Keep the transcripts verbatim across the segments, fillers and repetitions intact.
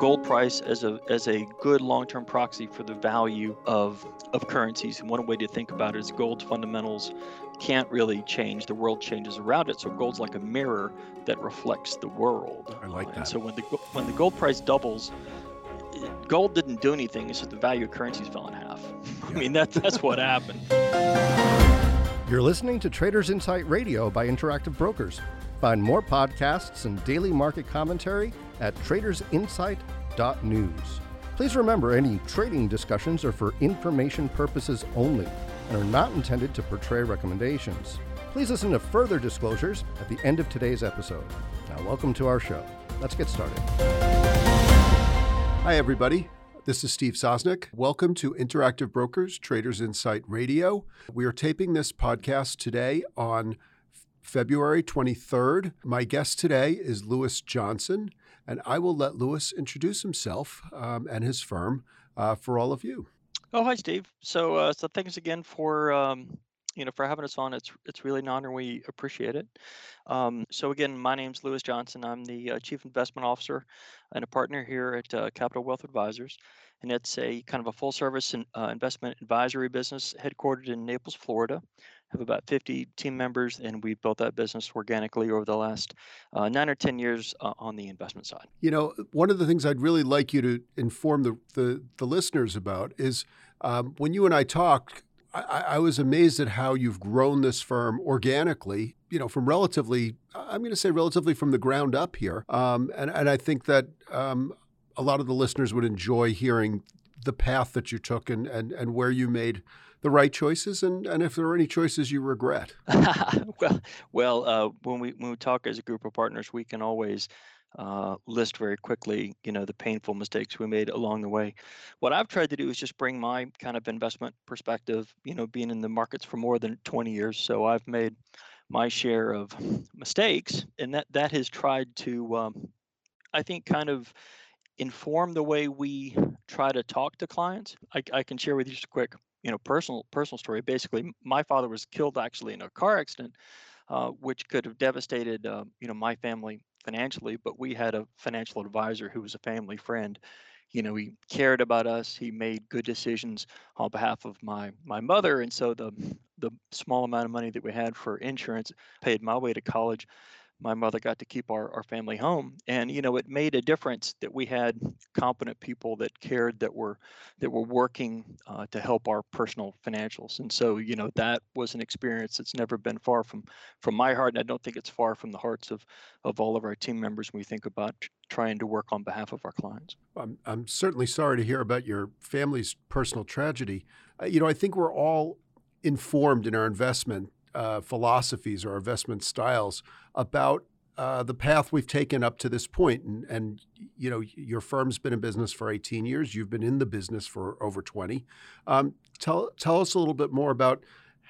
gold price as a as a good long-term proxy for the value of of currencies. And one way to think about it is gold's fundamentals can't really change. The world changes around it, so gold's like a mirror that reflects the world. I like that. And so when the when the gold price doubles, gold didn't do anything. It's just the value of currencies fell in half. Yeah. I mean, that, that's what happened. You're listening to Traders Insight Radio by Interactive Brokers. Find more podcasts and daily market commentary at Traders Insight dot News. Please remember, any trading discussions are for information purposes only and are not intended to portray recommendations. Please listen to further disclosures at the end of today's episode. Now, welcome to our show. Let's get started. Hi, everybody. This is Steve Sosnick. Welcome to Interactive Brokers, Traders Insight Radio. We are taping this podcast today on February twenty-third. My guest today is Lewis Johnson, and I will let Lewis introduce himself um, and his firm uh, for all of you. Oh, hi, Steve. So, uh, so thanks again for um, you know for having us on. It's it's really an honor. We appreciate it. Um, so again, my name's Lewis Johnson. I'm the uh, Chief Investment Officer and a partner here at uh, Capital Wealth Advisors, and it's a kind of a full-service in, uh, investment advisory business headquartered in Naples, Florida. Have about fifty team members, and we've built that business organically over the last uh, nine or ten years uh, on the investment side. You know, one of the things I'd really like you to inform the the, the listeners about is um, when you and I talked, I, I was amazed at how you've grown this firm organically, you know, from relatively, I'm going to say relatively from the ground up here. Um, and, and I think that um, a lot of the listeners would enjoy hearing the path that you took and, and, and where you made the right choices, and, and if there are any choices you regret. well, well, uh, when we when we talk as a group of partners, we can always uh, list very quickly, you know, the painful mistakes we made along the way. What I've tried to do is just bring my kind of investment perspective, you know, being in the markets for more than twenty years, so I've made my share of mistakes, and that that has tried to, um, I think, kind of inform the way we try to talk to clients. I, I can share with you just a quick, you know, personal personal story. Basically, my father was killed actually in a car accident, uh, which could have devastated, uh, you know, my family financially. But we had a financial advisor who was a family friend. You know, he cared about us. He made good decisions on behalf of my my mother. And so the the small amount of money that we had for insurance paid my way to college. My mother got to keep our, our family home. And, you know, it made a difference that we had competent people that cared, that were that were working uh, to help our personal financials. And so, you know, that was an experience that's never been far from from my heart. And I don't think it's far from the hearts of of all of our team members when we think about trying to work on behalf of our clients. I'm, I'm certainly sorry to hear about your family's personal tragedy. Uh, you know, I think we're all informed in our investment Uh, philosophies or investment styles about uh, the path we've taken up to this point. And, and, you know, your firm's been in business for eighteen years. You've been in the business for over twenty. Um, tell, tell us a little bit more about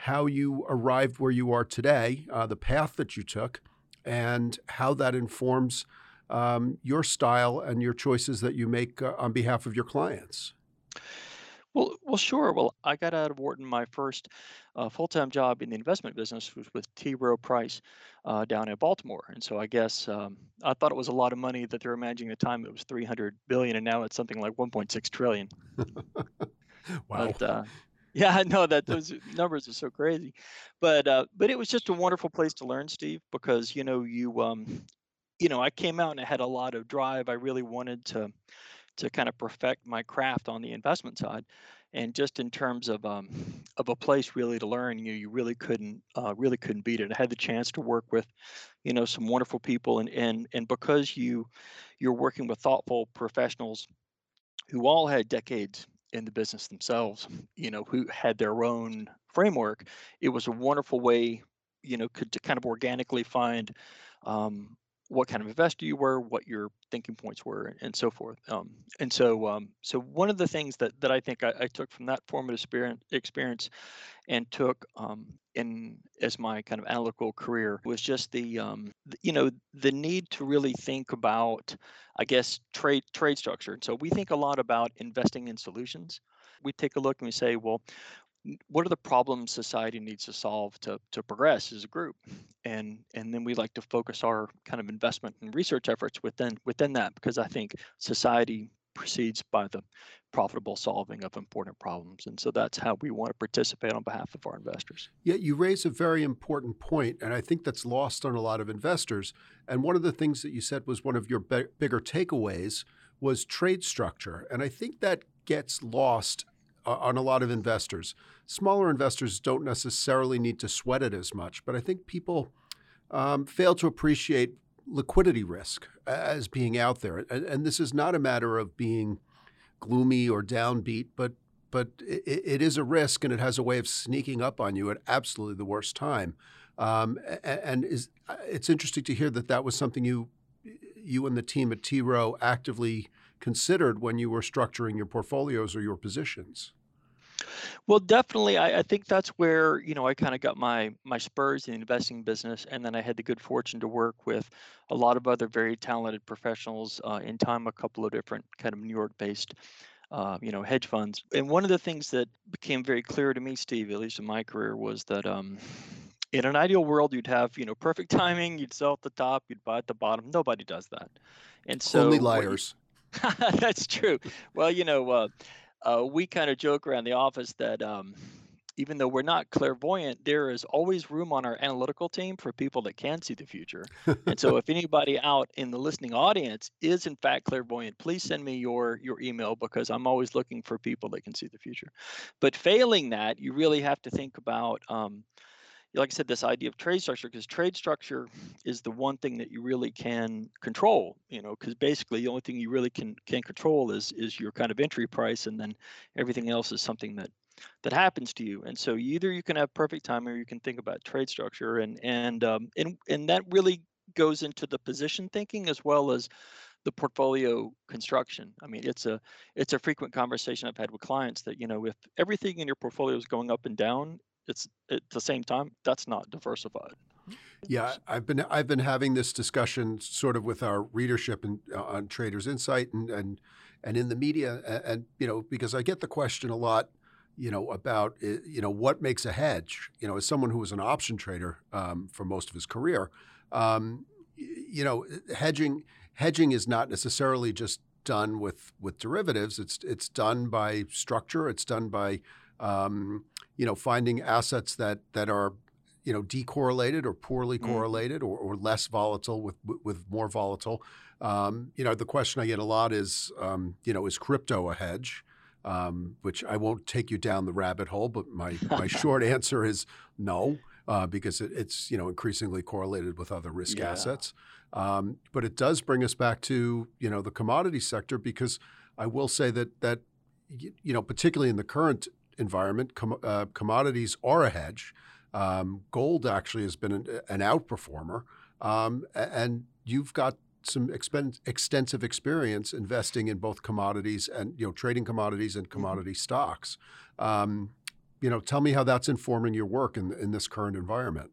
how you arrived where you are today, uh, the path that you took, and how that informs um, your style and your choices that you make uh, on behalf of your clients. Well, well, sure. Well, I got out of Wharton. My first uh, full-time job in the investment business was with T. Rowe Price uh, down in Baltimore. And so I guess um, I thought it was a lot of money that they were managing at the time. It was three hundred billion dollars, and now it's something like one point six trillion dollars. Wow. But, uh, yeah, I know that those numbers are so crazy. But uh, but it was just a wonderful place to learn, Steve, because, you know, you, um, you know, I came out and I had a lot of drive. I really wanted to to kind of perfect my craft on the investment side. And just in terms of um, of a place really to learn, you you really couldn't uh, really couldn't beat it. I had the chance to work with, you know, some wonderful people, and and and because you you're working with thoughtful professionals who all had decades in the business themselves, you know, who had their own framework. It was a wonderful way, you know, could to kind of organically find um, what kind of investor you were, what your thinking points were, and, and so forth. Um, and so um, so one of the things that that I think I, I took from that formative experience, experience and took um, in as my kind of analytical career was just the, um, the, you know, the need to really think about, I guess, trade trade structure. And so we think a lot about investing in solutions. We take a look and we say, well, what are the problems society needs to solve to to progress as a group, and and then we like to focus our kind of investment and research efforts within within that, because I think society proceeds by the profitable solving of important problems. And so that's how we want to participate on behalf of our investors. Yeah, you raise a very important point, and I think that's lost on a lot of investors. And one of the things that you said was one of your be- bigger takeaways was trade structure. And I think that gets lost uh, on a lot of investors. Smaller investors don't necessarily need to sweat it as much, but I think people um, fail to appreciate liquidity risk as being out there. And, and this is not a matter of being gloomy or downbeat, but but it, it is a risk, and it has a way of sneaking up on you at absolutely the worst time. Um, and is, it's interesting to hear that that was something you you and the team at T. Rowe actively considered when you were structuring your portfolios or your positions. Well, definitely. I, I think that's where, you know, I kind of got my my spurs in the investing business. And then I had the good fortune to work with a lot of other very talented professionals uh, in time, a couple of different kind of New York-based, uh, you know, hedge funds. And one of the things that became very clear to me, Steve, at least in my career, was that um, in an ideal world, you'd have, you know, perfect timing. You'd sell at the top, you'd buy at the bottom. Nobody does that. And so only liars. That's true. Well, you know, uh, Uh, we kind of joke around the office that um, even though we're not clairvoyant, there is always room on our analytical team for people that can see the future. And so if anybody out in the listening audience is in fact clairvoyant, please send me your your email, because I'm always looking for people that can see the future. But failing that, you really have to think about, um, like I said, this idea of trade structure, because trade structure is the one thing that you really can control, you know, because basically the only thing you really can can control is is your kind of entry price, and then everything else is something that that happens to you. And so either you can have perfect timing, or you can think about trade structure, and and um and and that really goes into the position thinking as well as the portfolio construction. I mean, it's a it's a frequent conversation I've had with clients that, you know, if everything in your portfolio is going up and down, it's at the same time, that's not diversified. Yeah, I've been I've been having this discussion sort of with our readership and uh, on Traders Insight and and and in the media, and, and you know, because I get the question a lot, you know, about you know what makes a hedge. You know, as someone who was an option trader um, for most of his career, um, you know, hedging hedging is not necessarily just done with with derivatives. It's it's done by structure. It's done by Um, you know, finding assets that that are, you know, decorrelated or poorly correlated or, or less volatile with with more volatile. Um, you know, the question I get a lot is, um, you know, is crypto a hedge? Um, which I won't take you down the rabbit hole, but my, my short answer is no, uh, because it, it's, you know, increasingly correlated with other risk yeah. assets. Um, but it does bring us back to, you know, the commodity sector, because I will say that, that you know, particularly in the current environment, com- uh, commodities are a hedge. Um, gold actually has been an, an outperformer, um, and you've got some expen- extensive experience investing in both commodities and, you know, trading commodities and commodity mm-hmm. stocks. Um, you know, tell me how that's informing your work in in this current environment.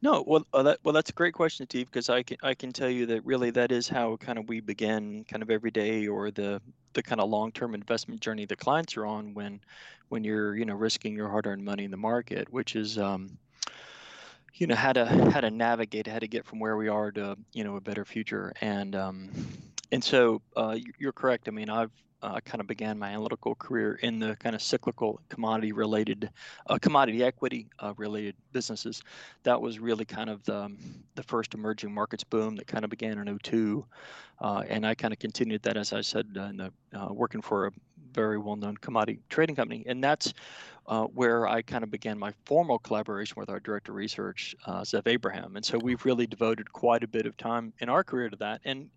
No, well, uh, that, well, that's a great question, Steve, because I can I can tell you that really that is how kind of we begin kind of every day, or the the kind of long-term investment journey the clients are on when when you're, you know, risking your hard-earned money in the market, which is um, you know, how to how to navigate, how to get from where we are to, you know, a better future. And um, and so uh, you're correct. I mean, I've I uh, kind of began my analytical career in the kind of cyclical commodity-related, uh, commodity equity-related uh, businesses. That was really kind of the, the first emerging markets boom that kind of began in oh two, uh, and I kind of continued that, as I said, uh, in the, uh, working for a very well-known commodity trading company. And that's uh, where I kind of began my formal collaboration with our director of research, uh, Zev Abraham. And so we've really devoted quite a bit of time in our career to that. And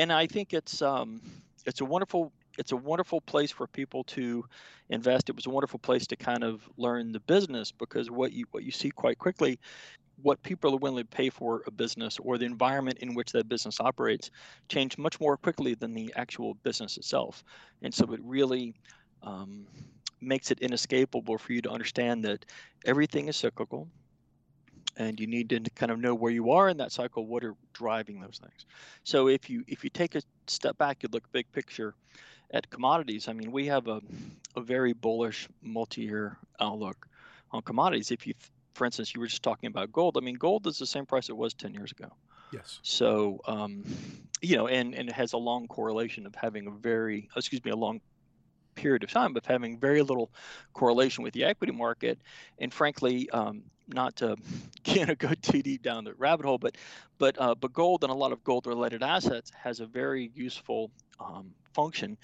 and I think it's um, it's a wonderful It's a wonderful place for people to invest. It was a wonderful place to kind of learn the business, because what you what you see quite quickly, what people are willing to pay for a business or the environment in which that business operates, change much more quickly than the actual business itself. And so it really um, makes it inescapable for you to understand that everything is cyclical, and you need to kind of know where you are in that cycle, what are driving those things. So if you if you take a step back, you look big picture, at commodities, I mean, we have a, a very bullish multi-year outlook on commodities. If you, for instance, you were just talking about gold. I mean, gold is the same price it was ten years ago. Yes. So, um, you know, and, and it has a long correlation of having a very, excuse me, a long period of time of having very little correlation with the equity market. And frankly, um, not to you know, go too deep down the rabbit hole, but but uh, but gold and a lot of gold-related assets has a very useful um, function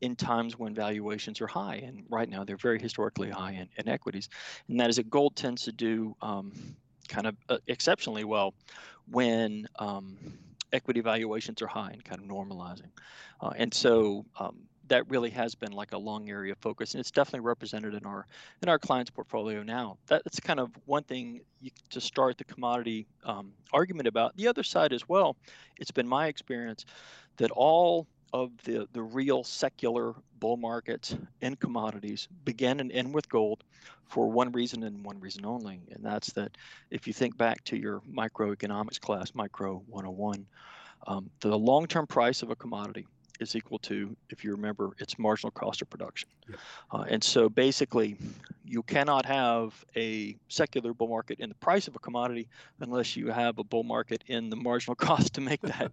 in times when valuations are high. And right now, they're very historically high in, in equities. And that is that gold tends to do um, kind of uh, exceptionally well when um, equity valuations are high and kind of normalizing. Uh, and so um, that really has been like a long area of focus, and it's definitely represented in our in our clients' portfolio now. That's kind of one thing you, to start the commodity um, argument about. The other side as well, it's been my experience that all of the, the real secular bull markets in commodities begin and end with gold for one reason and one reason only, and that's that if you think back to your microeconomics class, Micro one oh one, um, the long-term price of a commodity is equal to, if you remember, its marginal cost of production. Yep. Uh, and so basically, you cannot have a secular bull market in the price of a commodity unless you have a bull market in the marginal cost to make that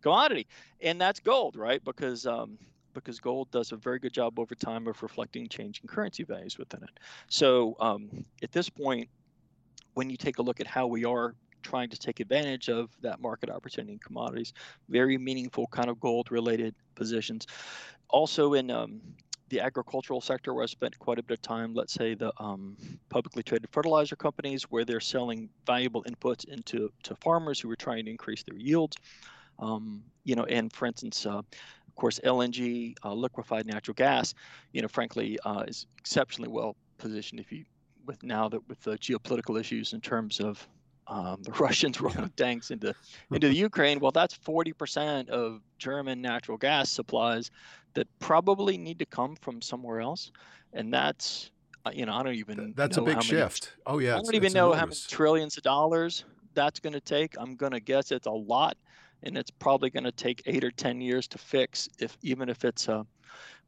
commodity. And that's gold, right? Because um, because gold does a very good job over time of reflecting changing currency values within it. So um, at this point, when you take a look at how we are trying to take advantage of that market opportunity in commodities, very meaningful kind of gold-related positions. Also in um, the agricultural sector, where I spent quite a bit of time, let's say the um, publicly traded fertilizer companies, where they're selling valuable inputs into to farmers who are trying to increase their yields. Um, you know, and for instance, uh, of course, L N G, uh, liquefied natural gas, you know, frankly, uh, is exceptionally well positioned if you, with now that with the geopolitical issues in terms of Um, the Russians rolling tanks into into the Ukraine. Well, that's forty percent of German natural gas supplies that probably need to come from somewhere else, and that's you know I don't even that's know a big shift. Many, oh yeah, I don't even know enormous. How many trillions of dollars that's going to take. I'm going to guess it's a lot, and it's probably going to take eight or ten years to fix, if even if it's a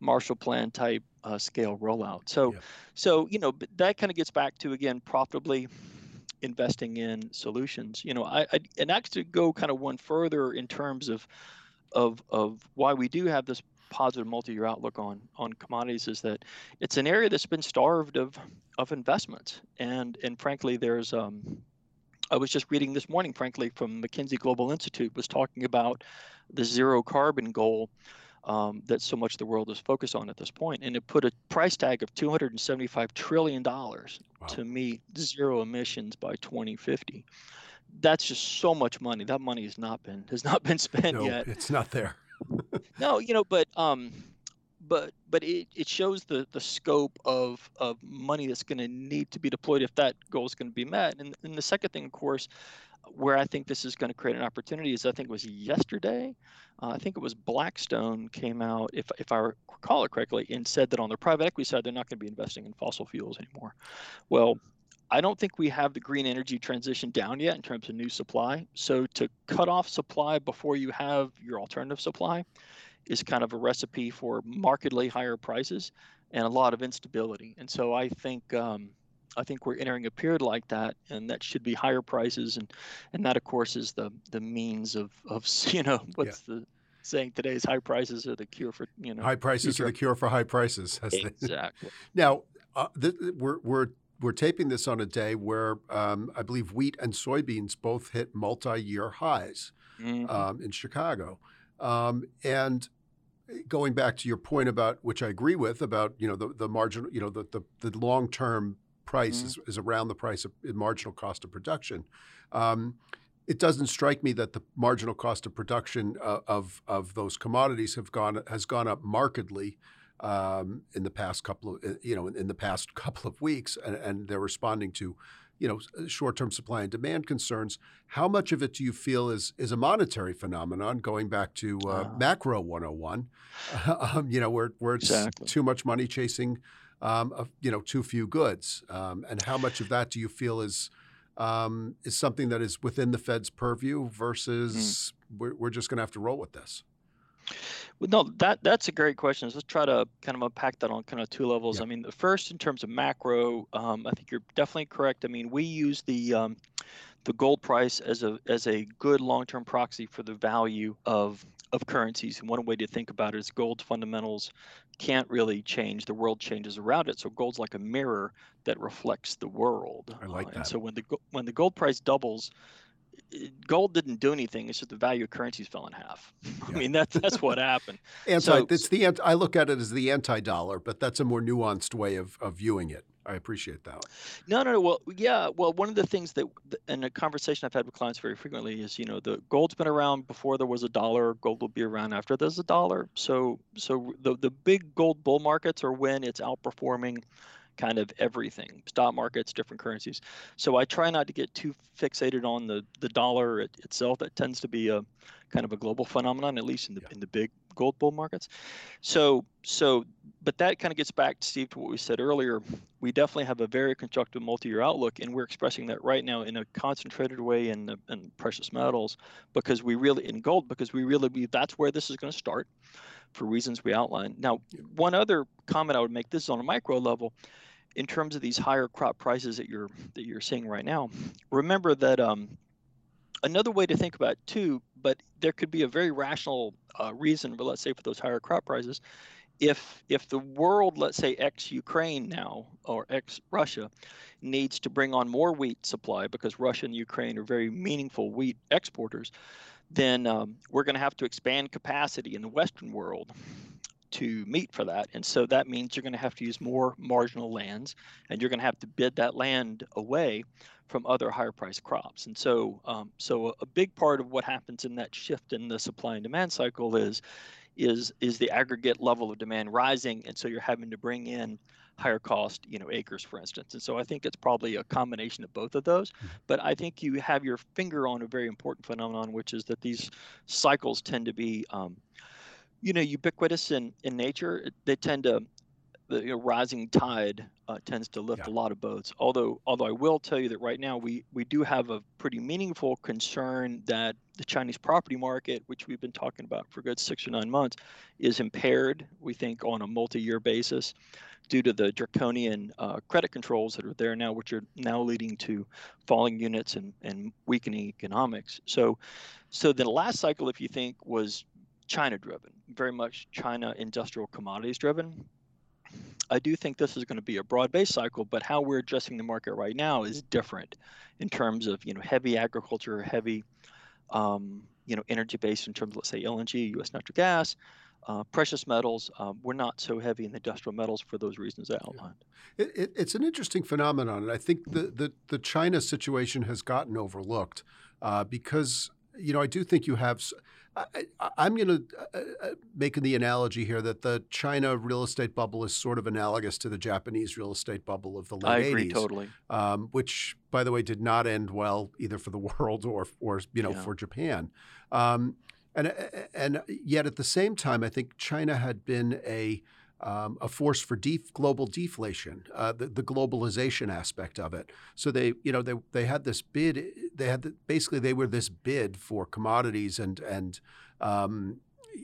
Marshall Plan type uh, scale rollout. So yeah. so you know that kind of gets back to again profitably investing in solutions, you know, I, I and actually go kind of one further in terms of, of of why we do have this positive multi-year outlook on on commodities is that it's an area that's been starved of of investments, and and frankly there's um, I was just reading this morning, frankly, from McKinsey Global Institute was talking about the zero carbon goal um, that so much of the world is focused on at this point, and it put a price tag of two hundred seventy-five trillion dollars wow. to meet zero emissions by twenty fifty. That's just so much money. That money has not been has not been spent no, yet. It's not there. no, you know, but um, but but it, it shows the the scope of of money that's going to need to be deployed if that goal is going to be met. And and the second thing, of course, where I think this is going to create an opportunity is I think it was yesterday. Uh, I think it was Blackstone came out, if if I recall it correctly, and said that on their private equity side, they're not going to be investing in fossil fuels anymore. Well, I don't think we have the green energy transition down yet in terms of new supply. So to cut off supply before you have your alternative supply is kind of a recipe for markedly higher prices and a lot of instability. And so I think um, I think we're entering a period like that, and that should be higher prices, and, and that of course is the the means of of you know what's yeah. the saying today is high prices are the cure for you know high prices future. Are the cure for high prices. Exactly. Now uh, th- we're we're we're taping this on a day where um, I believe wheat and soybeans both hit multi-year highs mm-hmm. um, in Chicago, um, and. Going back to your point about which I agree with about you know the the marginal you know the the, the long term price mm-hmm. is, is around the price of marginal cost of production. Um, it doesn't strike me that the marginal cost of production uh, of of those commodities have gone has gone up markedly um, in the past couple of you know in, in the past couple of weeks, and, and they're responding to you know short term supply and demand concerns. How much of it do you feel is is a monetary phenomenon going back to uh, uh, macro one oh one? um, you know where where it's exactly. too much money chasing. Um, of, you know, too few goods, um, and how much of that do you feel is um, is something that is within the Fed's purview versus mm. we're, we're just going to have to roll with this? No, that that's a great question. So let's try to kind of unpack that on kind of two levels. Yeah. I mean, the first in terms of macro, um, I think you're definitely correct. I mean, we use the um, the gold price as a as a good long-term proxy for the value of of currencies. And one way to think about it is gold's fundamentals can't really change. The world changes around it. So gold's like a mirror that reflects the world. I like that. Uh, and so when the when the gold price doubles, gold didn't do anything. It's just the value of currencies fell in half. Yeah. I mean, that's that's what happened. Anti, so, it's the I look at it as the anti-dollar, but that's a more nuanced way of, of viewing it. I appreciate that. No, no, no. Well, yeah. Well, one of the things that in a conversation I've had with clients very frequently is, you know, the gold's been around before there was a dollar. Gold will be around after there's a dollar. So, so the the big gold bull markets are when it's outperforming kind of everything, stock markets, different currencies. So I try not to get too fixated on the, the dollar it, itself. That tends to be a kind of a global phenomenon, at least in the yeah. in the big gold bull markets. So so, but that kind of gets back, Steve, to what we said earlier. We definitely have a very constructive multi-year outlook, and we're expressing that right now in a concentrated way in the, in precious metals, because we really in gold because we really believe that's where this is going to start, for reasons we outlined. Now, one other comment I would make, this is on a micro level, in terms of these higher crop prices that you're that you're seeing right now. Remember that um, another way to think about it too, but there could be a very rational uh, reason, but let's say for those higher crop prices, if if the world, let's say ex-Ukraine now or ex-Russia, needs to bring on more wheat supply because Russia and Ukraine are very meaningful wheat exporters, then um, we're going to have to expand capacity in the Western world to meet for that. And so that means you're going to have to use more marginal lands, and you're going to have to bid that land away from other higher priced crops. And so um, so a big part of what happens in that shift in the supply and demand cycle is is is the aggregate level of demand rising, and so you're having to bring in higher cost, you know, acres, for instance. And so I think it's probably a combination of both of those. But I think you have your finger on a very important phenomenon, which is that these cycles tend to be, um, you know, ubiquitous in, in nature. They tend to, the you know, rising tide uh, tends to lift yeah. a lot of boats. Although, although I will tell you that right now we, we do have a pretty meaningful concern that the Chinese property market, which we've been talking about for a good six or nine months, is impaired, we think, on a multi-year basis due to the draconian uh, credit controls that are there now, which are now leading to falling units and, and weakening economics. So, so the last cycle, if you think, was China-driven, very much China industrial commodities-driven. I do think this is going to be a broad-based cycle, but how we're addressing the market right now is different in terms of, you know, heavy agriculture, heavy, um, you know, energy-based in terms of, let's say, L N G, U S natural gas, uh, precious metals. Um, we're not so heavy in the industrial metals for those reasons I outlined. Yeah. It, it, it's an interesting phenomenon, and I think the, the, the China situation has gotten overlooked uh, because, you know, I do think you have – I, I'm going to uh, make the analogy here that the China real estate bubble is sort of analogous to the Japanese real estate bubble of the late eighties. I agree, eighties, totally. Um, which, by the way, did not end well either for the world or, or you know, yeah. for Japan. Um, and and yet at the same time, I think China had been a um, a force for def- global deflation, uh, the, the globalization aspect of it. So they, you know, they they had this bid. They had the, basically they were this bid for commodities and and um,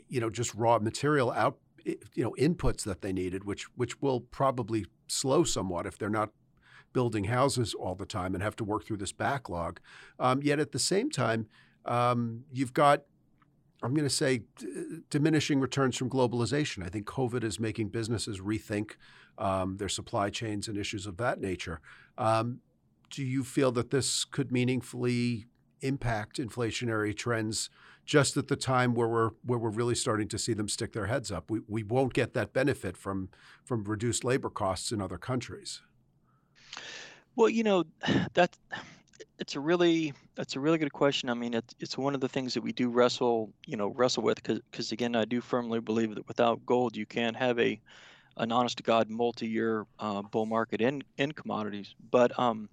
you know, just raw material out, you know, inputs that they needed, which which will probably slow somewhat if they're not building houses all the time and have to work through this backlog. Um, yet at the same time, um, you've got, I'm going to say, d- diminishing returns from globalization. I think COVID is making businesses rethink um, their supply chains and issues of that nature. Um, do you feel that this could meaningfully impact inflationary trends just at the time where we're where we're really starting to see them stick their heads up? We we won't get that benefit from from reduced labor costs in other countries. Well, you know, that's It's a really that's a really good question. I mean, it's it's one of the things that we do wrestle, you know, wrestle with, because again, I do firmly believe that without gold, you can't have a an honest to God multi-year uh, bull market in in commodities. But um,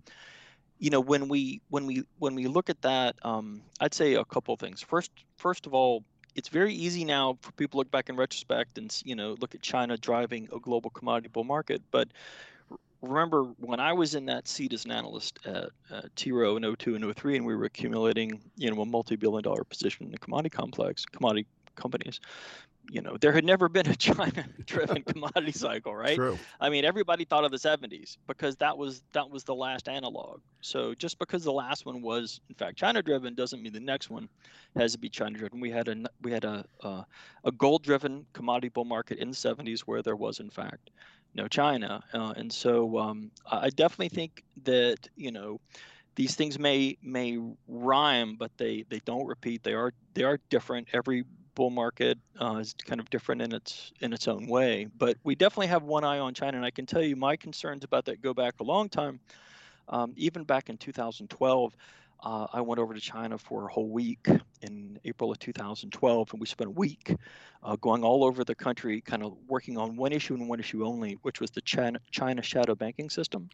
you know, when we when we when we look at that, um, I'd say a couple of things. First, first of all, it's very easy now for people to look back in retrospect and, you know, look at China driving a global commodity bull market, but remember when I was in that seat as an analyst at uh, T. Rowe in oh two and oh three, and we were accumulating, you know, a multi-billion dollar position in the commodity complex, commodity companies, you know, there had never been a China-driven commodity cycle, right? True. I mean, everybody thought of the seventies because that was that was the last analog. So just because the last one was, in fact, China-driven doesn't mean the next one has to be China-driven. We had a we had a a, a gold-driven commodity bull market in the seventies where there was, in fact, no China. Uh, and so um, I definitely think that, you know, these things may may rhyme, but they they don't repeat. They are they are different. Every bull market uh, is kind of different in its in its own way. But we definitely have one eye on China, and I can tell you my concerns about that go back a long time. Um, even back in two thousand twelve, uh, I went over to China for a whole week in April of two thousand twelve, and we spent a week uh, going all over the country, kind of working on one issue and one issue only, which was the China China shadow banking system,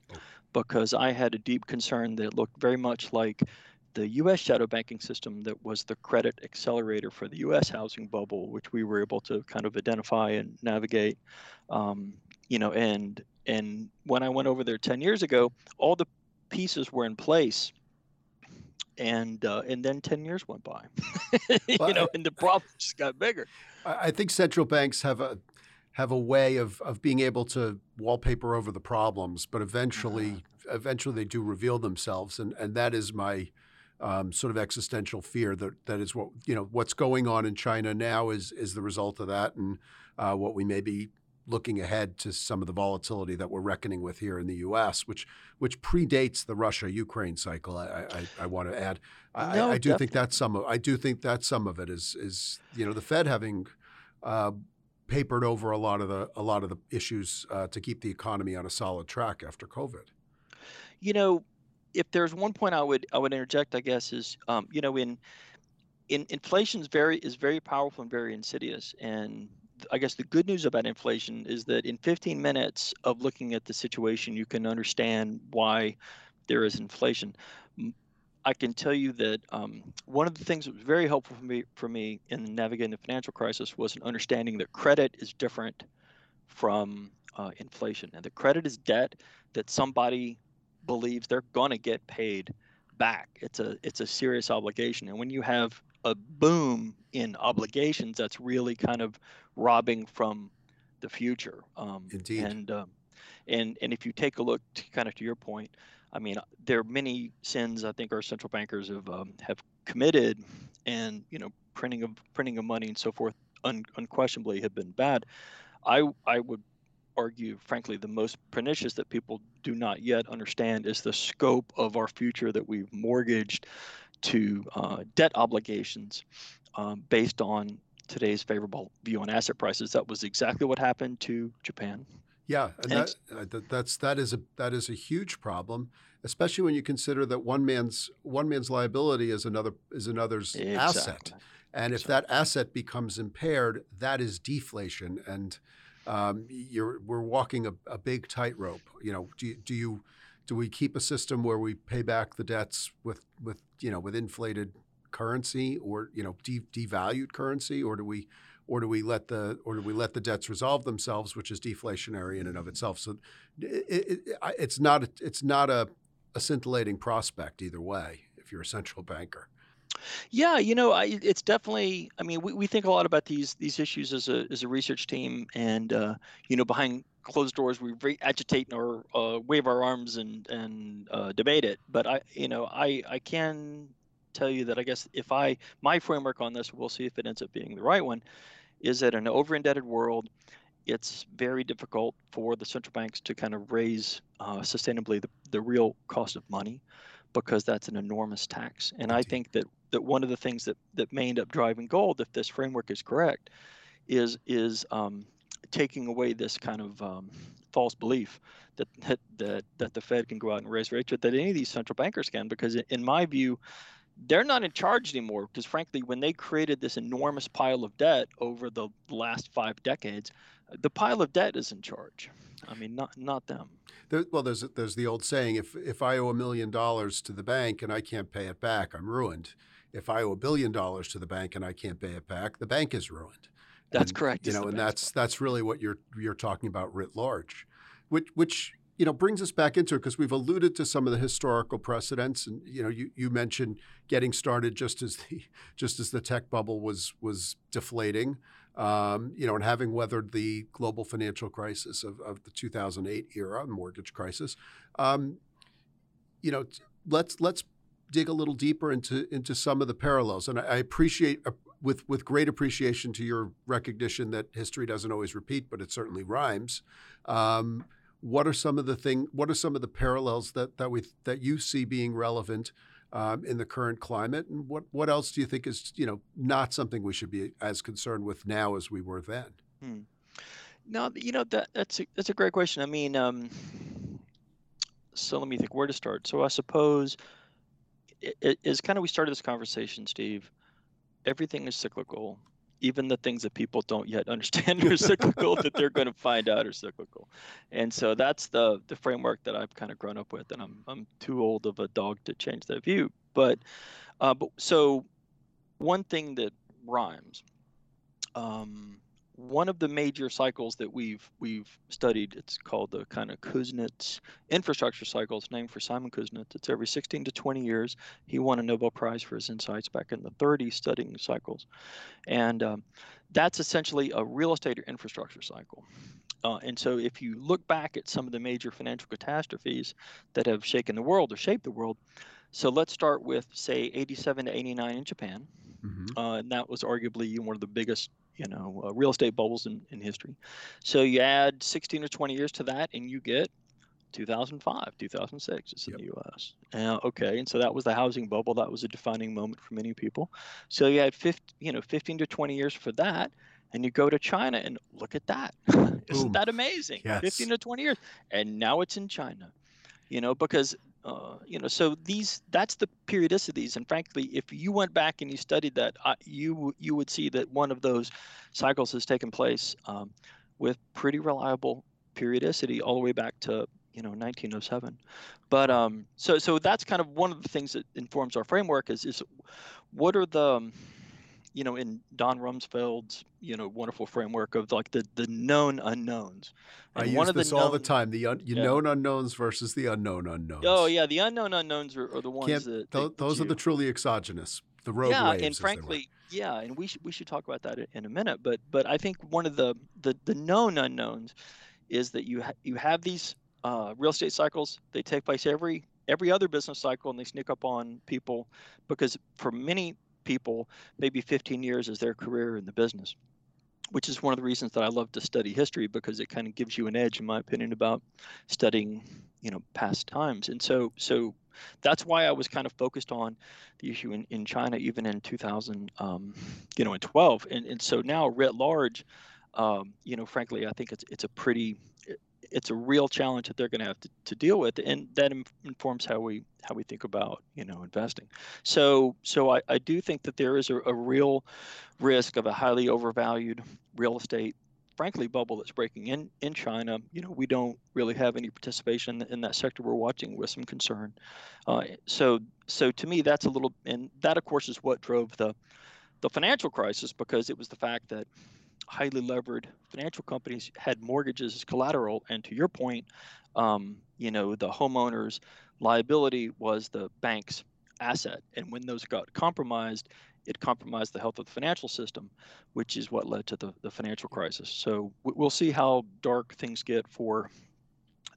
because I had a deep concern that it looked very much like the U S shadow banking system that was the credit accelerator for the U S housing bubble, which we were able to kind of identify and navigate. Um, you know, and and when I went over there ten years ago, all the pieces were in place, and uh, and then ten years went by. Well, you know, and the problem just got bigger. I think central banks have a have a way of of being able to wallpaper over the problems, but eventually, uh, eventually they do reveal themselves, and and that is my Um, sort of existential fear that that is what you know what's going on in China now is is the result of that, and uh, what we may be looking ahead to some of the volatility that we're reckoning with here in the U S, which which predates the Russia-Ukraine cycle. I I, I want to add, I, no, I do definitely. think that some of I do think that some of it is is you know the Fed having uh, papered over a lot of the a lot of the issues uh, to keep the economy on a solid track after COVID. You know. If there's one point I would I would interject, I guess, is um, you know in in inflation is very is very powerful and very insidious. And I guess the good news about inflation is that in fifteen minutes of looking at the situation, you can understand why there is inflation. I can tell you that um, one of the things that was very helpful for me for me in navigating the financial crisis was an understanding that credit is different from uh, inflation, and that credit is debt that somebody believes they're going to get paid back. It's a it's a serious obligation. And when you have a boom in obligations, that's really kind of robbing from the future. Um, Indeed. And, um, and, and if you take a look to kind of to your point, I mean, there are many sins I think our central bankers have um, have committed, and, you know, printing of printing of money and so forth un, unquestionably have been bad. I I would argue, frankly, the most pernicious that people do not yet understand is the scope of our future that we've mortgaged to uh, debt obligations um, based on today's favorable view on asset prices. That was exactly what happened to Japan. Yeah, and and that, that, that's that is a that is a huge problem, especially when you consider that one man's one man's liability is another is another's exactly. asset, and if Sorry. that asset becomes impaired, that is deflation. And Um, you're, we're walking a, a big tightrope. You know, do you, do you do we keep a system where we pay back the debts with, with you know with inflated currency or you know de- devalued currency, or do we or do we let the or do we let the debts resolve themselves, which is deflationary in and of itself? So it, it, it's not a, it's not a, a scintillating prospect either way if you're a central banker. Yeah, you know, I, it's definitely, I mean, we, we think a lot about these these issues as a as a research team, and, uh, you know, behind closed doors, we very agitate or uh, wave our arms and, and uh, debate it. But, I, you know, I, I can tell you that I guess if I, my framework on this, we'll see if it ends up being the right one, is that in an over-indebted world, it's very difficult for the central banks to kind of raise uh, sustainably the, the real cost of money, because that's an enormous tax. And I think that that one of the things that, that may end up driving gold, if this framework is correct, is is um, taking away this kind of um, false belief that, that that that the Fed can go out and raise rates, that any of these central bankers can, because in my view, they're not in charge anymore. Because frankly, when they created this enormous pile of debt over the last five decades, the pile of debt is in charge. I mean, not not them. There, well, there's there's the old saying: if if I owe a million dollars to the bank and I can't pay it back, I'm ruined. If I owe a billion dollars to the bank and I can't pay it back, the bank is ruined. That's and, correct. You know, and that's part. that's really what you're you're talking about writ large, which which you know brings us back into it, because we've alluded to some of the historical precedents, and you know you, you mentioned getting started just as the just as the tech bubble was was deflating. um, you know, and having weathered the global financial crisis of, of the two thousand eight era, mortgage crisis, um, you know, let's let's dig a little deeper into into some of the parallels. And I, I appreciate uh, with with great appreciation to your recognition that history doesn't always repeat, but it certainly rhymes. Um, what are some of the thing? What are some of the parallels that that we that you see being relevant Um, in the current climate, and what, what else do you think is, you know, not something we should be as concerned with now as we were then? Hmm. No, you know, that that's a, that's a great question. I mean, um, so let me think where to start. So I suppose it, it, it's kind of, we started this conversation, Steve, everything is cyclical. Even the things that people don't yet understand are cyclical, that they're going to find out are cyclical. And so that's the the framework that I've kind of grown up with, and I'm I'm too old of a dog to change that view. But, uh, but so one thing that rhymes, um, one of the major cycles that we've we've studied, it's called the kind of Kuznets infrastructure cycle. It's named for Simon Kuznets. It's every sixteen to twenty years. He won a Nobel Prize for his insights back in the thirties studying cycles. And um, that's essentially a real estate or infrastructure cycle. Uh, and so if you look back at some of the major financial catastrophes that have shaken the world or shaped the world, so let's start with, say, eighty-seven to eighty-nine in Japan. Mm-hmm. Uh, and that was arguably one of the biggest, you know, uh, real estate bubbles in, in history. So you add sixteen or twenty years to that, and you get two thousand five, two thousand six, it's in yep. the U S. Uh, okay, and so that was the housing bubble. That was a defining moment for many people. So you had fifteen, you know, fifteen to twenty years for that, and you go to China, and look at that. Isn't that amazing? Yes. fifteen to twenty years, and now it's in China, you know, because Uh, you know, so these, that's the periodicities. And frankly, if you went back and you studied that, I, you you would see that one of those cycles has taken place um, with pretty reliable periodicity all the way back to, you know, nineteen oh seven. But um, so so that's kind of one of the things that informs our framework is, is what are the, you know, in Don Rumsfeld's, you know, wonderful framework of like the, the known unknowns. And I one use of this the known, all the time, the un, yeah. known unknowns versus the unknown unknowns. Oh, yeah. The unknown unknowns are, are the ones Can't, that th- – Those you, are the truly exogenous, the rogue yeah, waves. Yeah, and frankly, yeah, and we should, we should talk about that in a minute. But but I think one of the, the, the known unknowns is that you, ha- you have these uh, real estate cycles. They take place every every other business cycle, and they sneak up on people because for many – people, maybe fifteen years is their career in the business, which is one of the reasons that I love to study history, because it kind of gives you an edge, in my opinion, about studying, you know, past times. And so, so that's why I was kind of focused on the issue in, in China, even in two thousand, um, you know, in twelve. And and so now writ large, um, you know, frankly, I think it's it's a pretty, it's a real challenge that they're going to have to, to deal with, and that informs how we how we think about, you know, investing. So so I, I do think that there is a, a real risk of a highly overvalued real estate, frankly, bubble that's breaking in, in China. You know, we don't really have any participation in that sector. We're watching with some concern. Uh, so so to me, that's a little, and that of course is what drove the the financial crisis, because it was the fact that highly levered financial companies had mortgages as collateral, and to your point, um, you know, the homeowner's liability was the bank's asset, and when those got compromised, it compromised the health of the financial system, which is what led to the, the financial crisis. So we'll see how dark things get for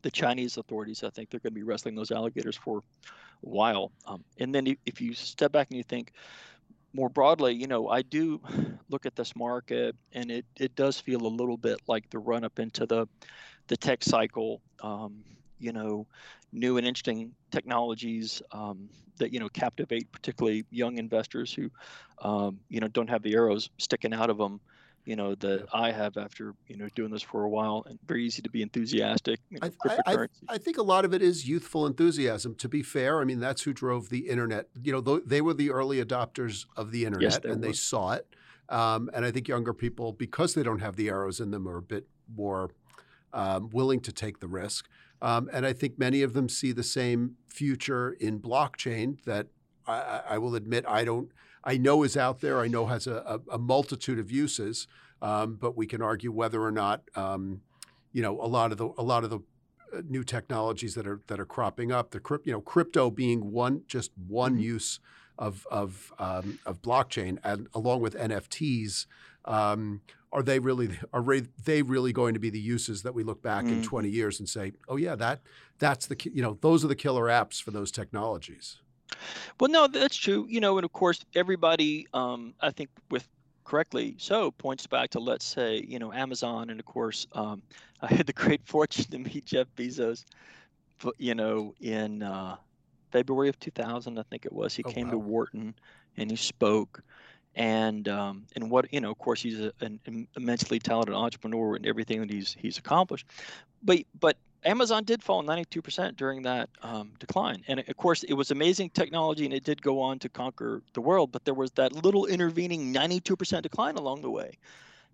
the Chinese authorities. I think they're going to be wrestling those alligators for a while. Um, and then if you step back and you think, more broadly, you know, I do look at this market, and it, it does feel a little bit like the run up into the the tech cycle, um, you know, new and interesting technologies um, that, you know, captivate particularly young investors who, um, you know, don't have the arrows sticking out of them, you know, that I have after, you know, doing this for a while, and very easy to be enthusiastic. You know, I, I, I think a lot of it is youthful enthusiasm, to be fair. I mean, that's who drove the internet. You know, th- they were the early adopters of the internet, yes, they and were. They saw it. Um, and I think younger people, because they don't have the arrows in them, are a bit more um, willing to take the risk. Um, and I think many of them see the same future in blockchain that I, I will admit I don't I know is out there. I know has a, a multitude of uses, um, but we can argue whether or not, um, you know, a lot of the a lot of the new technologies that are that are cropping up, the you know, crypto being one just one use of of um, of blockchain, and along with N F Ts, um, are they really are re- they really going to be the uses that we look back mm. in twenty years and say, oh yeah, that that's the you know those are the killer apps for those technologies? Well, no, that's true. You know, and of course, everybody, um, I think, with correctly so, points back to, let's say, you know, Amazon, and of course, um, I had the great fortune to meet Jeff Bezos, you know, in uh, February of two thousand, I think it was. He oh, came wow. to Wharton and he spoke, and um, and what you know, of course, he's a, an immensely talented entrepreneur and everything that he's he's accomplished, but but. Amazon did fall ninety-two percent during that um, decline. And of course, it was amazing technology and it did go on to conquer the world, but there was that little intervening ninety-two percent decline along the way.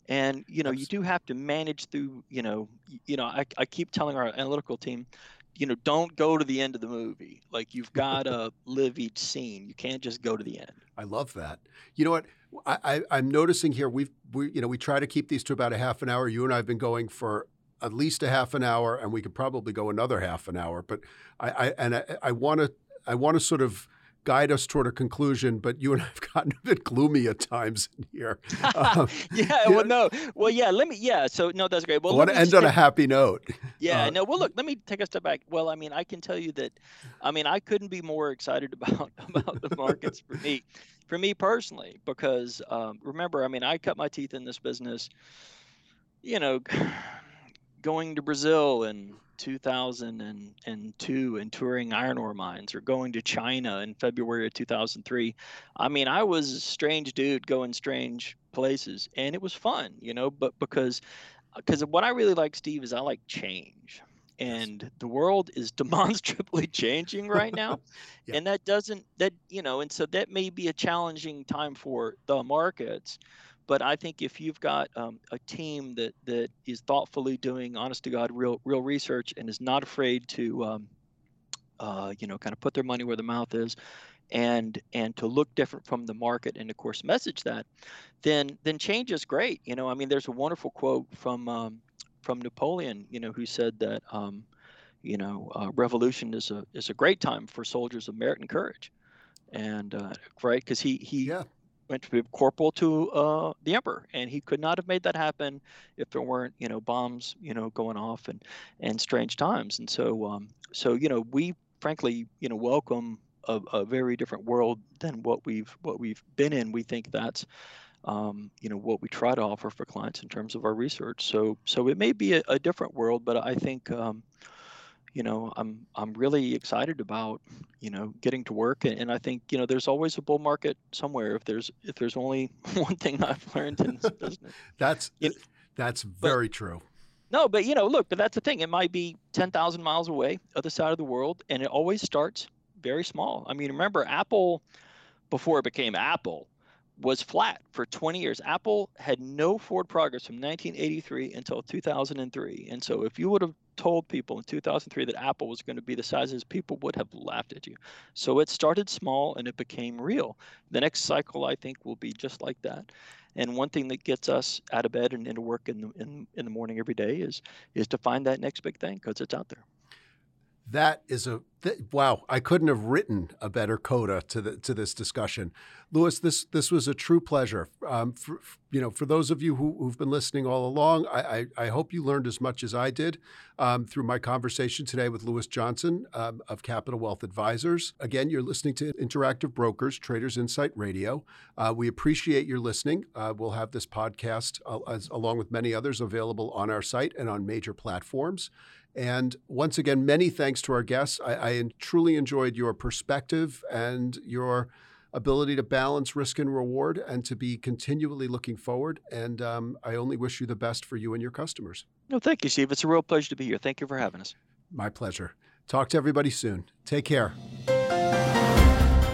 And, you know, you do have to manage through, you know, you know, I, I keep telling our analytical team, you know, don't go to the end of the movie. Like, you've got to live each scene. You can't just go to the end. I love that. You know what? I, I, I'm noticing here, we've, we, you know, we try to keep these to about a half an hour. You and I have been going for at least a half an hour, and we could probably go another half an hour. But I, I and I, I want to I want to sort of guide us toward a conclusion. But you and I have gotten a bit gloomy at times in here. Um, yeah. Well, know? no. Well, yeah. Let me. Yeah. So no, that's great. Well, I want to end on a happy note. Yeah. Uh, no. Well, look. Let me take a step back. Well, I mean, I can tell you that. I mean, I couldn't be more excited about about the markets for me, for me personally, because um, remember, I mean, I cut my teeth in this business. You know. Going to Brazil in two thousand two and touring iron ore mines, or going to China in February of two thousand three. I mean, I was a strange dude going strange places, and it was fun, you know, but because because what I really like, Steve, is I like change. And the world is demonstrably changing right now. yeah. And that doesn't that, you know, and so that may be a challenging time for the markets. But I think if you've got um, a team that, that is thoughtfully doing, honest to God, real real research, and is not afraid to, um, uh, you know, kind of put their money where their mouth is, and and to look different from the market, and of course message that, then then change is great. You know, I mean, there's a wonderful quote from um, from Napoleon, you know, who said that, um, you know, uh, revolution is a is a great time for soldiers of merit and courage, and uh, right, because he he. Yeah. went to be corporal to uh, the emperor, and he could not have made that happen if there weren't, you know, bombs, you know, going off and, and strange times. And so, um, so you know, we frankly, you know, welcome a, a very different world than what we've what we've been in. We think that's, um, you know, what we try to offer for clients in terms of our research. So, so it may be a, a different world, but I think. Um, You know, I'm I'm really excited about, you know, getting to work, and, and I think, you know, there's always a bull market somewhere. If there's if there's only one thing I've learned in this business, that's you know, that's very but, true. No, but you know, look, but that's the thing. It might be ten thousand miles away, other side of the world, and it always starts very small. I mean, remember Apple, before it became Apple, was flat for twenty years. Apple had no forward progress from nineteen eighty-three until two thousand three, and so if you would have told people in two thousand three that Apple was going to be the size as people would have laughed at you. So it started small and it became real. The next cycle, I think, will be just like that. And one thing that gets us out of bed and into work in the, in, in the morning every day is is to find that next big thing, because it's out there. That is a th- wow! I couldn't have written a better coda to the, to this discussion, Lewis. This this was a true pleasure. Um, for, you know, for those of you who, who've been listening all along, I, I, I hope you learned as much as I did um, through my conversation today with Lewis Johnson um, of Capital Wealth Advisors. Again, you're listening to Interactive Brokers, Traders Insight Radio. Uh, we appreciate your listening. Uh, we'll have this podcast, uh, as, along with many others, available on our site and on major platforms. And once again, many thanks to our guests. I, I truly enjoyed your perspective and your ability to balance risk and reward, and to be continually looking forward. And um, I only wish you the best for you and your customers. No, thank you, Steve. It's a real pleasure to be here. Thank you for having us. My pleasure. Talk to everybody soon. Take care.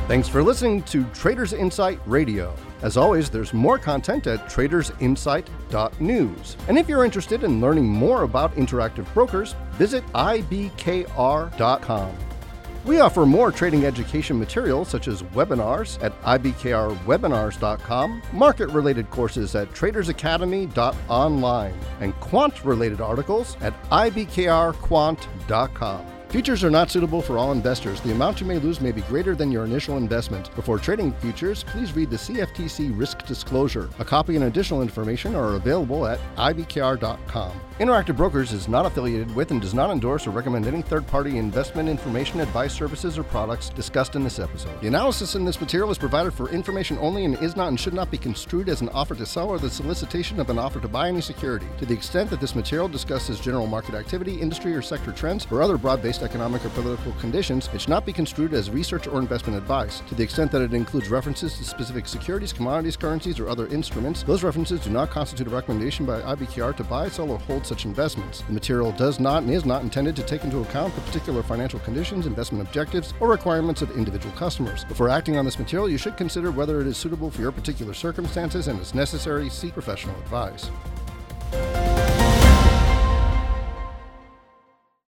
Thanks for listening to Traders Insight Radio. As always, there's more content at traders insight dot news. And if you're interested in learning more about Interactive Brokers, visit i b k r dot com. We offer more trading education material, such as webinars at i b k r webinars dot com, market-related courses at traders academy dot online, and quant-related articles at i b k r quant dot com. Futures are not suitable for all investors. The amount you may lose may be greater than your initial investment. Before trading futures, please read the C F T C risk disclosure. A copy and additional information are available at I B K R dot com. Interactive Brokers is not affiliated with and does not endorse or recommend any third-party investment information, advice, services, or products discussed in this episode. The analysis in this material is provided for information only and is not and should not be construed as an offer to sell or the solicitation of an offer to buy any security. To the extent that this material discusses general market activity, industry or sector trends, or other broad-based economic or political conditions, it should not be construed as research or investment advice. To the extent that it includes references to specific securities, commodities, currencies, or other instruments, those references do not constitute a recommendation by I B K R to buy, sell, or hold such investments. The material does not and is not intended to take into account the particular financial conditions, investment objectives, or requirements of individual customers. Before acting on this material, you should consider whether it is suitable for your particular circumstances and, as necessary, seek professional advice.